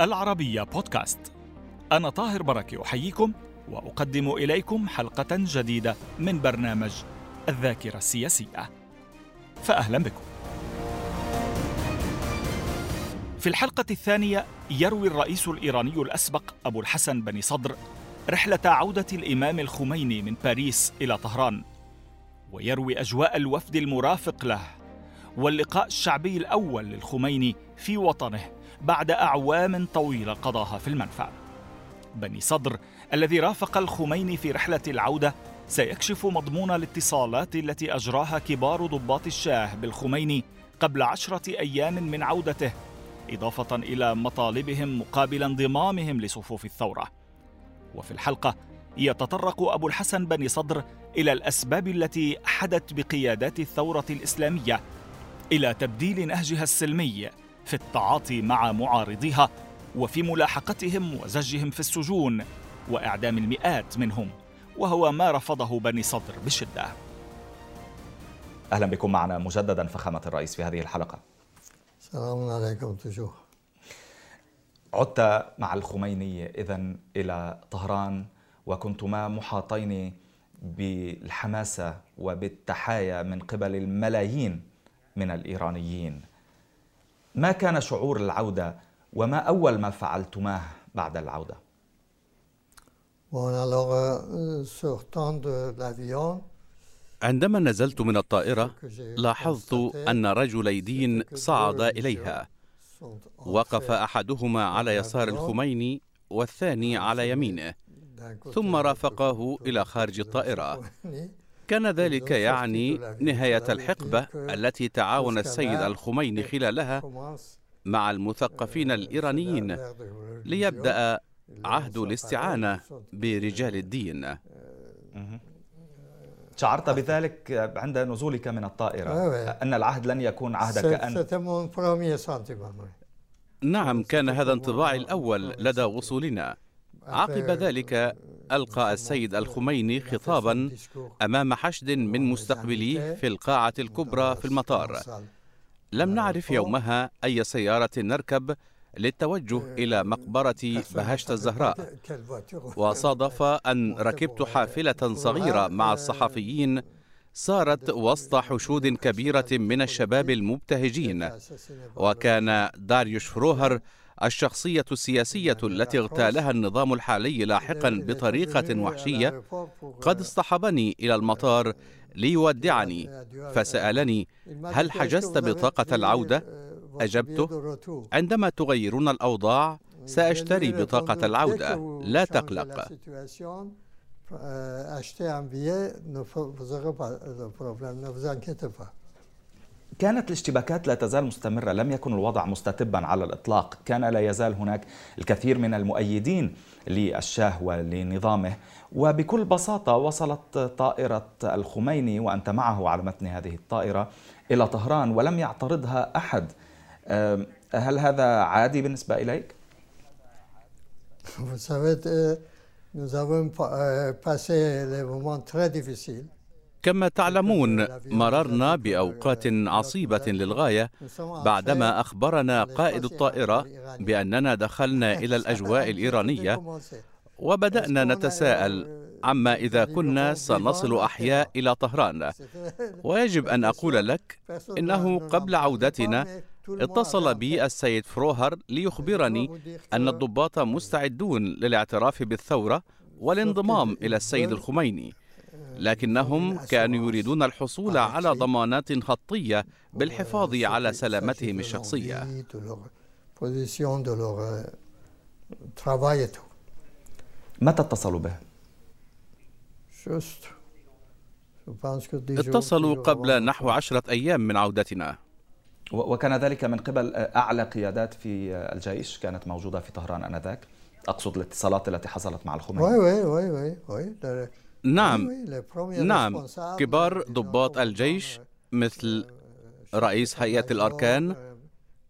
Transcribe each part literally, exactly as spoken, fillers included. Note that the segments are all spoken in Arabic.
العربية بودكاست. أنا طاهر بركي أحييكم وأقدم إليكم حلقة جديدة من برنامج الذاكرة السياسية، فأهلا بكم. في الحلقة الثانية يروي الرئيس الإيراني الأسبق أبو الحسن بني صدر رحلة عودة الإمام الخميني من باريس إلى طهران، ويروي أجواء الوفد المرافق له واللقاء الشعبي الأول للخميني في وطنه بعد أعوام طويلة قضاها في المنفى. بني صدر الذي رافق الخميني في رحلة العودة سيكشف مضمون الاتصالات التي أجراها كبار ضباط الشاه بالخميني قبل عشرة أيام من عودته، إضافة إلى مطالبهم مقابل انضمامهم لصفوف الثورة. وفي الحلقة يتطرق أبو الحسن بني صدر إلى الأسباب التي حدت بقيادات الثورة الإسلامية إلى تبديل نهجها السلمي في التعاطي مع معارضيها، وفي ملاحقتهم وزجهم في السجون وإعدام المئات منهم، وهو ما رفضه بني صدر بشدة. أهلا بكم معنا مجددا فخامة الرئيس في هذه الحلقة. السلام عليكم تشوف. عدت مع الخميني إذن إلى طهران، وكنتما محاطين بالحماسة وبالتحايا من قبل الملايين من الإيرانيين. ما كان شعور العودة وما أول ما فعلتماه بعد العودة؟ عندما نزلت من الطائرة لاحظت أن رجلي دين صعد إليها، وقف أحدهما على يسار الخميني والثاني على يمينه، ثم رافقاه إلى خارج الطائرة. كان ذلك يعني نهاية الحقبة التي تعاون السيد الخميني خلالها مع المثقفين الإيرانيين ليبدأ عهد الاستعانة برجال الدين. شعرت بذلك عند نزولك من الطائرة أن العهد لن يكون عهد كأن... نعم، كان هذا انطباعي الأول لدى وصولنا. عقب ذلك ألقى السيد الخميني خطابا أمام حشد من مستقبليه في القاعة الكبرى في المطار. لم نعرف يومها أي سيارة نركب للتوجه إلى مقبرة بهشت الزهراء، وصادف أن ركبت حافلة صغيرة مع الصحفيين صارت وسط حشود كبيرة من الشباب المبتهجين، وكان داريوش فروهر الشخصية السياسية التي اغتالها النظام الحالي لاحقا بطريقة وحشية قد اصطحبني إلى المطار ليودعني، فسألني: هل حجزت بطاقة العودة؟ أجبته: عندما تغيرون الأوضاع سأشتري بطاقة العودة، لا تقلق. كانت الاشتباكات لا تزال مستمرة، لم يكن الوضع مستتبا على الإطلاق، كان لا يزال هناك الكثير من المؤيدين للشاه ولنظامه. وبكل بساطة وصلت طائرة الخميني وأنت معه على متن هذه الطائرة إلى طهران ولم يعترضها أحد. هل هذا عادي بالنسبة إليك؟ كما تعلمون مررنا بأوقات عصيبة للغاية بعدما أخبرنا قائد الطائرة بأننا دخلنا إلى الأجواء الإيرانية، وبدأنا نتساءل عما إذا كنا سنصل أحياء إلى طهران. ويجب أن أقول لك إنه قبل عودتنا اتصل بي السيد فروهر ليخبرني أن الضباط مستعدون للاعتراف بالثورة والانضمام إلى السيد الخميني، لكنهم كانوا يريدون الحصول على ضمانات خطية بالحفاظ على سلامتهم الشخصية. متى اتصلوا به؟ اتصلوا قبل نحو عشرة أيام من عودتنا. وكان ذلك من قبل أعلى قيادات في الجيش كانت موجودة في طهران آنذاك؟ أقصد الاتصالات التي حصلت مع الخميني. نعم نعم، كبار ضباط الجيش مثل رئيس هيئة الأركان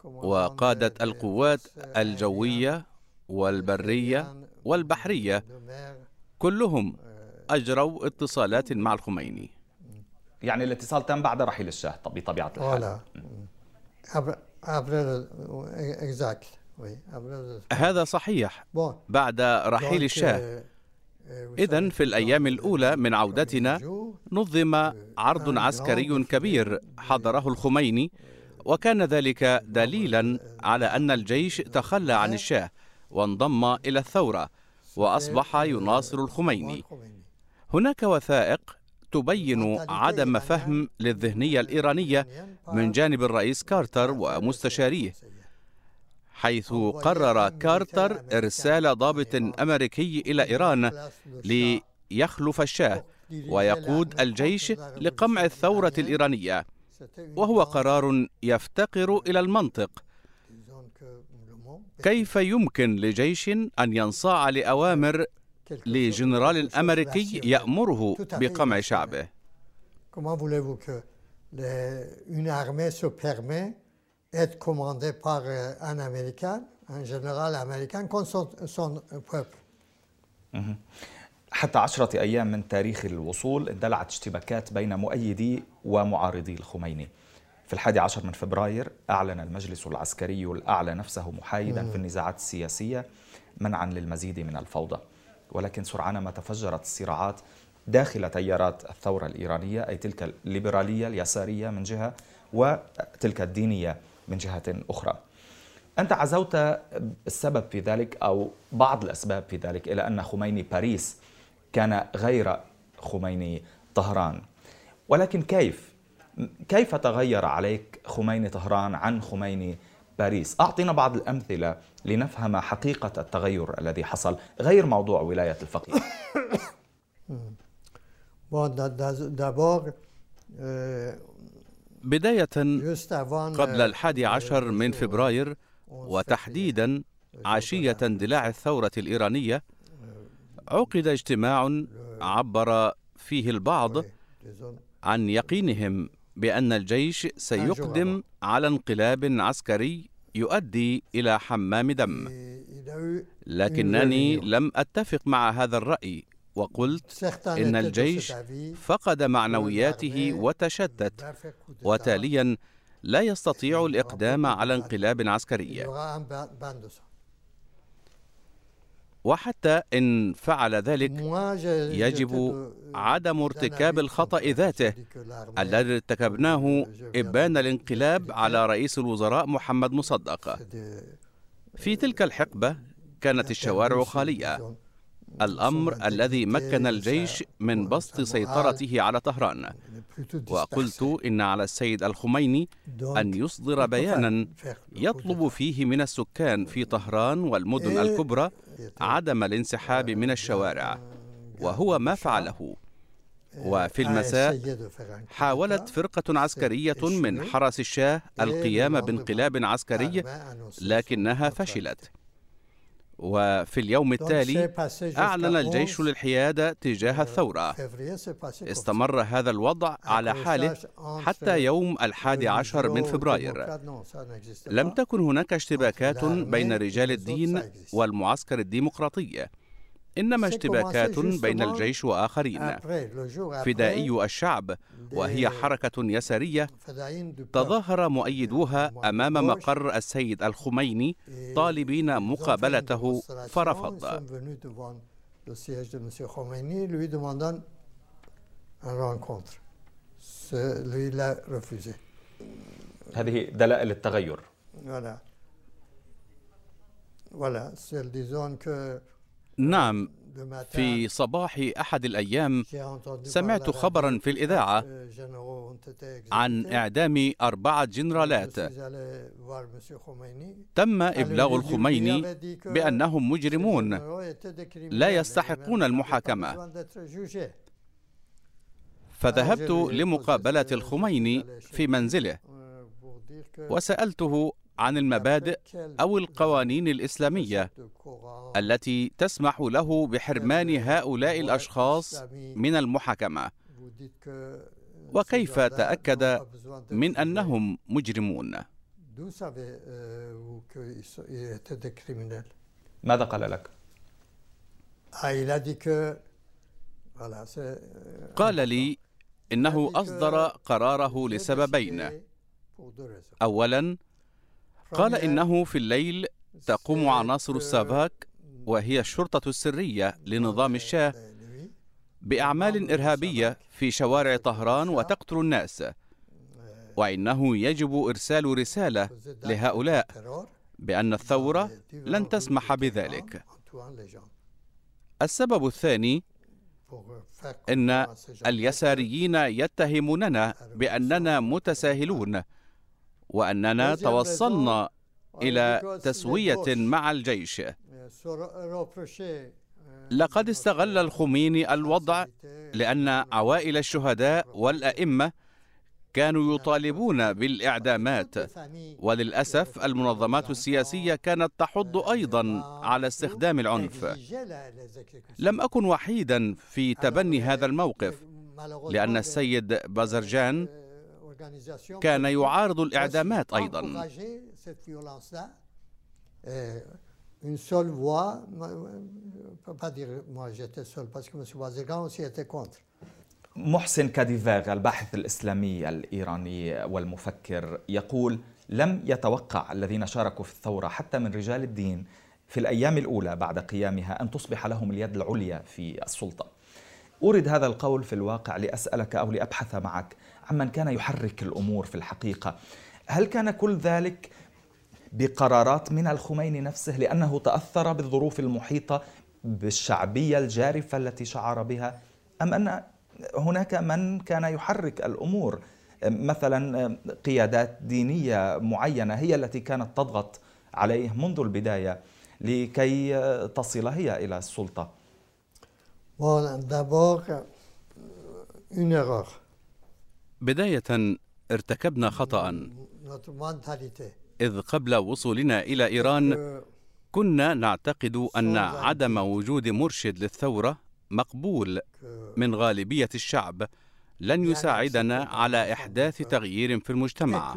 وقادة القوات الجوية والبرية والبحرية كلهم أجروا اتصالات مع الخميني. يعني الاتصال تم بعد رحيل الشاه بطبيعة الحال. هذا صحيح بعد رحيل الشاه. إذن في الأيام الأولى من عودتنا نظم عرض عسكري كبير حضره الخميني، وكان ذلك دليلا على أن الجيش تخلى عن الشاه وانضم إلى الثورة وأصبح يناصر الخميني. هناك وثائق تبين عدم فهم للذهنية الإيرانية من جانب الرئيس كارتر ومستشاريه، حيث قرر كارتر إرسال ضابط أمريكي إلى إيران ليخلف الشاه ويقود الجيش لقمع الثورة الإيرانية، وهو قرار يفتقر إلى المنطق. كيف يمكن لجيش أن ينصاع لأوامر لجنرال أمريكي يأمره بقمع شعبه؟ être commandé par un Américain, un général américain contre son peuple. حتى عشرة أيام من تاريخ الوصول اندلعت اشتباكات بين مؤيدي ومعارضي الخميني. في الحادي عشر من فبراير أعلن المجلس العسكري الأعلى نفسه محايدا في النزاعات السياسية منعا للمزيد من الفوضى، ولكن سرعان ما تفجرت الصراعات داخل تيارات الثورة الإيرانية، أي تلك الليبرالية اليسارية من جهة وتلك الدينية من جهة أخرى. أنت عزوت السبب في ذلك أو بعض الأسباب في ذلك إلى أن خميني باريس كان غير خميني طهران، ولكن كيف؟ كيف تغير عليك خميني طهران عن خميني باريس؟ أعطينا بعض الأمثلة لنفهم حقيقة التغير الذي حصل غير موضوع ولاية الفقيه. بداية قبل الحادي عشر من فبراير وتحديدا عشية اندلاع الثورة الإيرانية عقد اجتماع عبر فيه البعض عن يقينهم بأن الجيش سيقدم على انقلاب عسكري يؤدي إلى حمام دم، لكنني لم أتفق مع هذا الرأي وقلت إن الجيش فقد معنوياته وتشتت، وتاليا لا يستطيع الإقدام على انقلاب عسكري. وحتى إن فعل ذلك يجب عدم ارتكاب الخطأ ذاته الذي ارتكبناه إبان الانقلاب على رئيس الوزراء محمد مصدق. في تلك الحقبة كانت الشوارع خالية، الأمر الذي مكن الجيش من بسط سيطرته على طهران، وقلت إن على السيد الخميني أن يصدر بيانا يطلب فيه من السكان في طهران والمدن الكبرى عدم الانسحاب من الشوارع، وهو ما فعله. وفي المساء حاولت فرقة عسكرية من حرس الشاه القيام بانقلاب عسكري لكنها فشلت، وفي اليوم التالي أعلن الجيش للحيادة تجاه الثورة. استمر هذا الوضع على حاله حتى يوم الحادي عشر من فبراير. لم تكن هناك اشتباكات بين رجال الدين والمعسكر الديمقراطي، إنما اشتباكات بين الجيش وآخرين. فدائي الشعب، وهي حركة يسارية، تظاهر مؤيدوها أمام مقر السيد الخميني طالبين مقابلته فرفض. هذه دلائل التغير. نعم، في صباح أحد الأيام سمعت خبرا في الإذاعة عن إعدام أربعة جنرالات تم إبلاغ الخميني بأنهم مجرمون لا يستحقون المحاكمة، فذهبت لمقابلة الخميني في منزله وسألته عن المبادئ أو القوانين الإسلامية التي تسمح له بحرمان هؤلاء الأشخاص من المحاكمة، وكيف تأكد من أنهم مجرمون. ماذا قال لك؟ قال لي إنه أصدر قراره لسببين. أولاً قال إنه في الليل تقوم عناصر السافاك وهي الشرطة السرية لنظام الشاه بأعمال إرهابية في شوارع طهران وتقتل الناس، وإنه يجب إرسال رسالة لهؤلاء بأن الثورة لن تسمح بذلك. السبب الثاني إن اليساريين يتهموننا بأننا متساهلون وأننا توصلنا إلى تسوية مع الجيش. لقد استغل الخميني الوضع لأن عوائل الشهداء والأئمة كانوا يطالبون بالإعدامات، وللأسف المنظمات السياسية كانت تحض أيضا على استخدام العنف. لم أكن وحيدا في تبني هذا الموقف، لأن السيد بازارغان كان يعارض الإعدامات أيضا. محسن كاديفاغ الباحث الإسلامي الإيراني والمفكر يقول: لم يتوقع الذين شاركوا في الثورة حتى من رجال الدين في الأيام الأولى بعد قيامها أن تصبح لهم اليد العليا في السلطة. أورد هذا القول في الواقع لأسألك أو لأبحث معك عمن كان يحرك الأمور في الحقيقة. هل كان كل ذلك بقرارات من الخميني نفسه لأنه تأثر بالظروف المحيطة بالشعبية الجارفة التي شعر بها، أم أن هناك من كان يحرك الأمور، مثلا قيادات دينية معينة هي التي كانت تضغط عليه منذ البداية لكي تصل هي إلى السلطة؟ بداية ارتكبنا خطأ، إذ قبل وصولنا إلى إيران كنا نعتقد أن عدم وجود مرشد للثورة مقبول من غالبية الشعب لن يساعدنا على إحداث تغيير في المجتمع.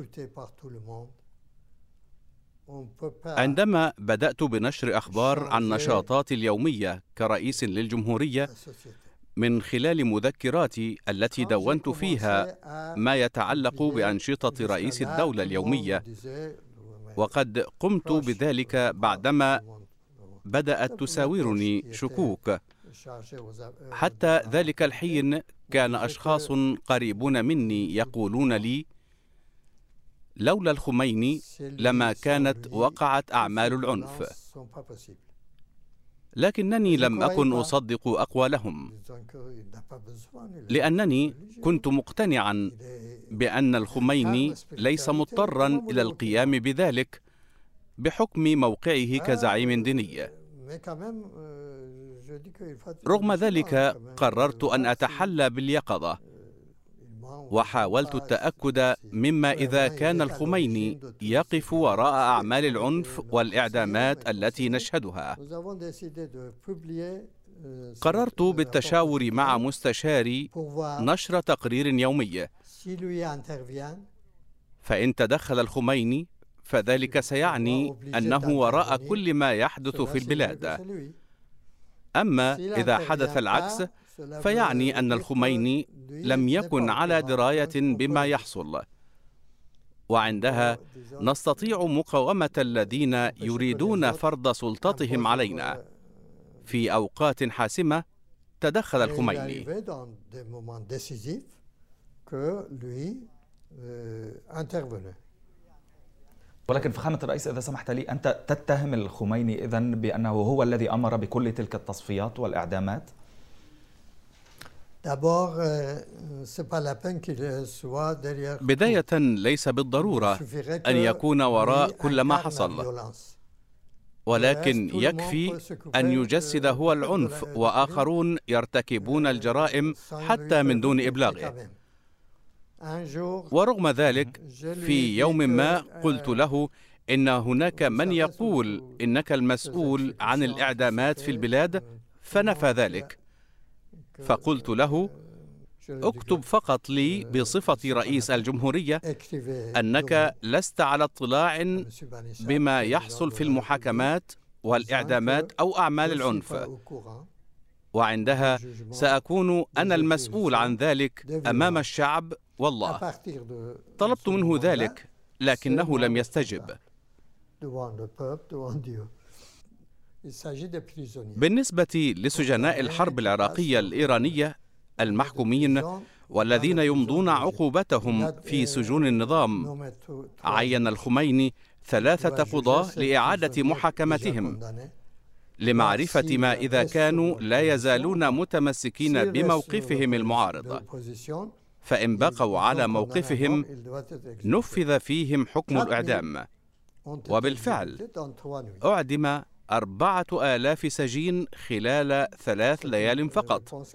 عندما بدأت بنشر أخبار عن نشاطاتي اليومية كرئيس للجمهورية من خلال مذكراتي التي دونت فيها ما يتعلق بأنشطة رئيس الدولة اليومية، وقد قمت بذلك بعدما بدأت تساورني شكوك. حتى ذلك الحين كان أشخاص قريبون مني يقولون لي: لولا الخميني لما كانت وقعت أعمال العنف. لكنني لم أكن أصدق أقوالهم، لأنني كنت مقتنعا بأن الخميني ليس مضطرا إلى القيام بذلك بحكم موقعه كزعيم ديني. رغم ذلك قررت أن أتحلى باليقظة، وحاولت التأكد مما إذا كان الخميني يقف وراء أعمال العنف والإعدامات التي نشهدها. قررت بالتشاور مع مستشاري نشر تقرير يومي، فإن تدخل الخميني فذلك سيعني أنه وراء كل ما يحدث في البلاد، أما إذا حدث العكس فيعني أن الخميني لم يكن على دراية بما يحصل، وعندها نستطيع مقاومة الذين يريدون فرض سلطتهم علينا. في أوقات حاسمة تدخل الخميني. ولكن فخامة الرئيس إذا سمحت لي، أنت تتهم الخميني إذن بأنه هو الذي أمر بكل تلك التصفيات والإعدامات؟ بداية ليس بالضرورة أن يكون وراء كل ما حصل، ولكن يكفي أن يجسد هو العنف وآخرون يرتكبون الجرائم حتى من دون إبلاغه. ورغم ذلك في يوم ما قلت له إن هناك من يقول إنك المسؤول عن الإعدامات في البلاد، فنفى ذلك. فقلت له: اكتب فقط لي بصفة رئيس الجمهورية أنك لست على اطلاع بما يحصل في المحاكمات والإعدامات أو أعمال العنف، وعندها سأكون أنا المسؤول عن ذلك أمام الشعب والله. طلبت منه ذلك لكنه لم يستجب، بالنسبة لسجناء الحرب العراقية الإيرانية المحكومين والذين يمضون عقوبتهم في سجون النظام، عين الخميني ثلاثة قضاة لإعادة محاكمتهم لمعرفة ما إذا كانوا لا يزالون متمسكين بموقفهم المعارض، فإن بقوا على موقفهم نفذ فيهم حكم الإعدام. وبالفعل أعدم أربعة آلاف سجين خلال ثلاث ليال فقط.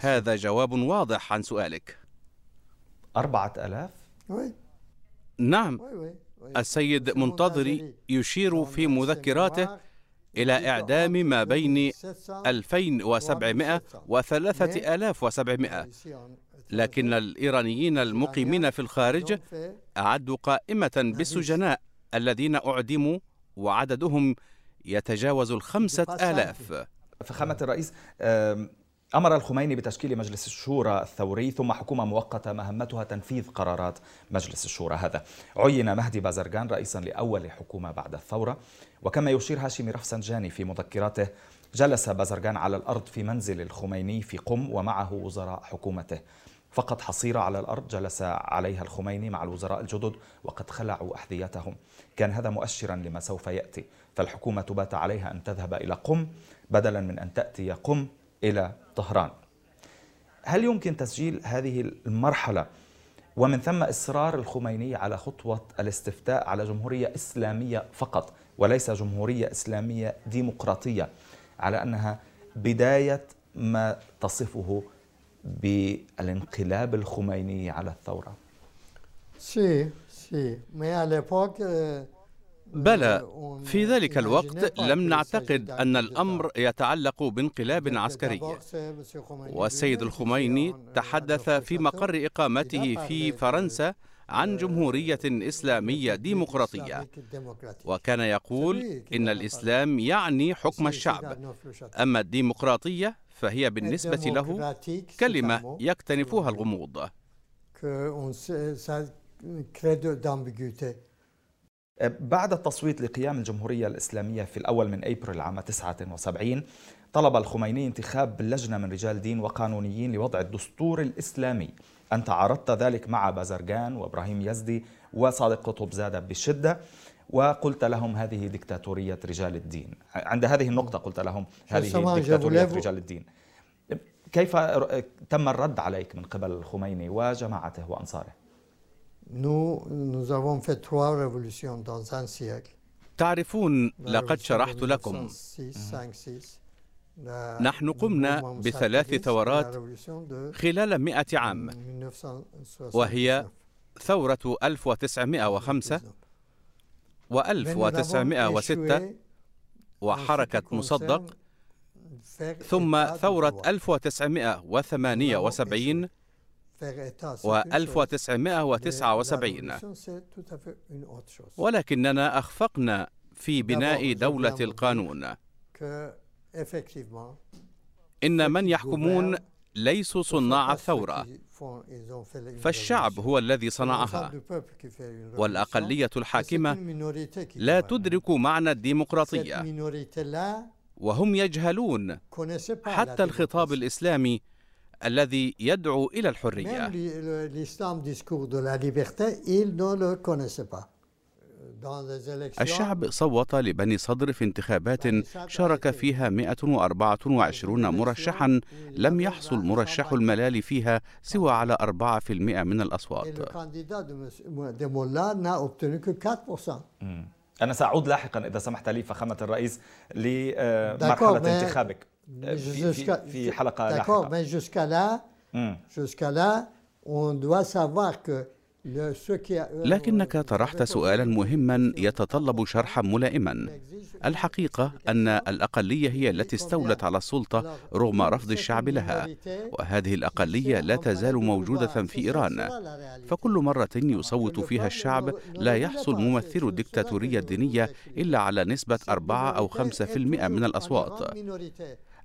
هذا جواب واضح عن سؤالك. أربعة آلاف؟ نعم، السيد منتظري يشير في مذكراته إلى إعدام ما بين ألفين وسبعمائة وثلاثة آلاف وسبعمائة، لكن الإيرانيين المقيمين في الخارج أعدوا قائمة بالسجناء الذين أعدموا وعددهم يتجاوز الخمسة آلاف. فخامة الرئيس، أمر الخميني بتشكيل مجلس الشورى الثوري ثم حكومة مؤقتة مهمتها تنفيذ قرارات مجلس الشورى هذا. عين مهدي بازارغان رئيسا لأول حكومة بعد الثورة، وكما يشير هاشمي رفسنجاني في مذكراته، جلس بازارغان على الأرض في منزل الخميني في قم ومعه وزراء حكومته. فقط حصيرة على الأرض جلس عليها الخميني مع الوزراء الجدد وقد خلعوا أحذيتهم. كان هذا مؤشرا لما سوف يأتي، فالحكومة بات عليها أن تذهب إلى قم بدلا من أن تأتي قم إلى طهران. هل يمكن تسجيل هذه المرحلة ومن ثم إصرار الخميني على خطوة الاستفتاء على جمهورية إسلامية فقط وليس جمهورية إسلامية ديمقراطية على أنها بداية ما تصفه بالانقلاب الخميني على الثورة؟ بلى، في ذلك الوقت لم نعتقد أن الأمر يتعلق بانقلاب عسكري، والسيد الخميني تحدث في مقر إقامته في فرنسا عن جمهورية إسلامية ديمقراطية، وكان يقول إن الإسلام يعني حكم الشعب، أما الديمقراطية فهي بالنسبة له كلمة يكتنفها الغموض. بعد التصويت لقيام الجمهورية الإسلامية في الأول من أبريل عام تسعة وسبعين، طلب الخميني انتخاب لجنة من رجال دين وقانونيين لوضع الدستور الإسلامي. أنت عارضت ذلك مع بازارغان وإبراهيم يزدي وصادق قطب زادة بشدة، وقلت لهم هذه دكتاتورية رجال الدين. عند هذه النقطة قلت لهم هذه دكتاتورية رجال الدين. كيف تم الرد عليك من قبل الخميني وجماعته وأنصاره؟ تعرفون، لقد شرحت لكم، نحن قمنا بثلاث ثورات خلال مئة عام، وهي ثورة ألف وتسعمائة وخمسة وألف وتسعمائة وستة وحركة مصدق، ثم ثورة ألف وتسعمائة وثمانية وسبعين وألف وتسعمائة وتسعة وسبعين، ولكننا أخفقنا في بناء دولة القانون. إن من يحكمون ليسوا صناع الثورة، فالشعب هو الذي صنعها، والأقلية الحاكمة لا تدرك معنى الديمقراطية، وهم يجهلون حتى الخطاب الإسلامي الذي يدعو إلى الحرية. الشعب صوت لبني صدر في انتخابات شارك فيها مئة وأربعة وعشرون مرشحا، لم يحصل مرشح الملال فيها سوى على أربعة بالمئة من الأصوات. أنا سأعود لاحقا إذا سمحت لي فخامة الرئيس لمرحلة انتخابك في, في حلقة لاحقة. لكنك طرحت سؤالا مهما يتطلب شرحا ملائما. الحقيقة أن الأقلية هي التي استولت على السلطة رغم رفض الشعب لها، وهذه الأقلية لا تزال موجودة في إيران، فكل مرة يصوت فيها الشعب لا يحصل ممثل الدكتاتورية الدينية إلا على نسبة أربعة أو خمسة في المئة من الأصوات.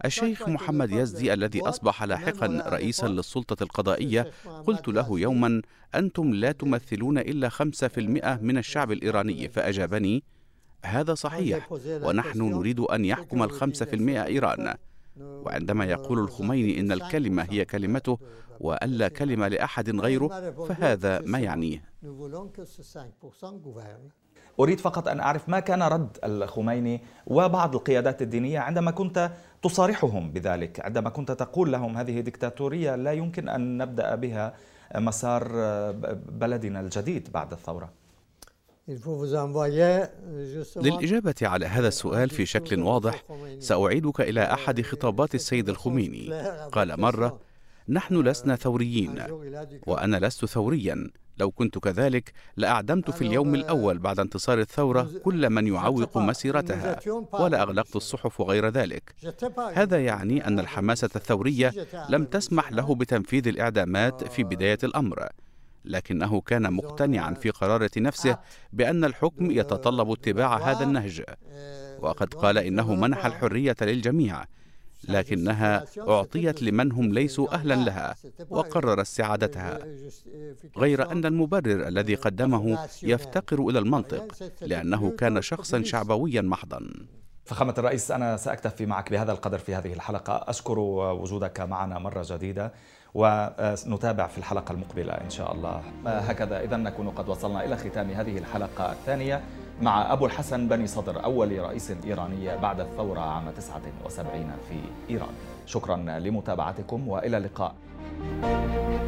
الشيخ محمد يزدي الذي أصبح لاحقا رئيسا للسلطة القضائية، قلت له يوما أنتم لا تمثلون إلا خمسة بالمئة من الشعب الإيراني، فأجابني هذا صحيح، ونحن نريد أن يحكم الخمسة في المئة إيران. وعندما يقول الخميني إن الكلمة هي كلمته وألا كلمة لأحد غيره، فهذا ما يعنيه. أريد فقط أن أعرف ما كان رد الخميني وبعض القيادات الدينية عندما كنت تصارحهم بذلك، عندما كنت تقول لهم هذه ديكتاتورية لا يمكن أن نبدأ بها مسار بلدنا الجديد بعد الثورة. للإجابة على هذا السؤال في شكل واضح سأعيدك إلى أحد خطابات السيد الخميني. قال مرة: نحن لسنا ثوريين، وأنا لست ثوريا، لو كنت كذلك لأعدمت في اليوم الأول بعد انتصار الثورة كل من يعوق مسيرتها، ولا أغلقت الصحف وغير ذلك. هذا يعني أن الحماسة الثورية لم تسمح له بتنفيذ الإعدامات في بداية الأمر، لكنه كان مقتنعا في قرارة نفسه بأن الحكم يتطلب اتباع هذا النهج، وقد قال إنه منح الحرية للجميع لكنها أعطيت لمن هم ليسوا أهلا لها، وقرر استعادتها. غير أن المبرر الذي قدمه يفتقر إلى المنطق، لأنه كان شخصا شعبويا محضا. فخامة الرئيس، أنا سأكتفي معك بهذا القدر في هذه الحلقة. أشكر وجودك معنا مرة جديدة، ونتابع في الحلقة المقبلة إن شاء الله. هكذا إذا نكون قد وصلنا إلى ختام هذه الحلقة الثانية مع أبو الحسن بني صدر، أول رئيس إيراني بعد الثورة عام تسعة وسبعين في إيران. شكرا لمتابعتكم وإلى اللقاء.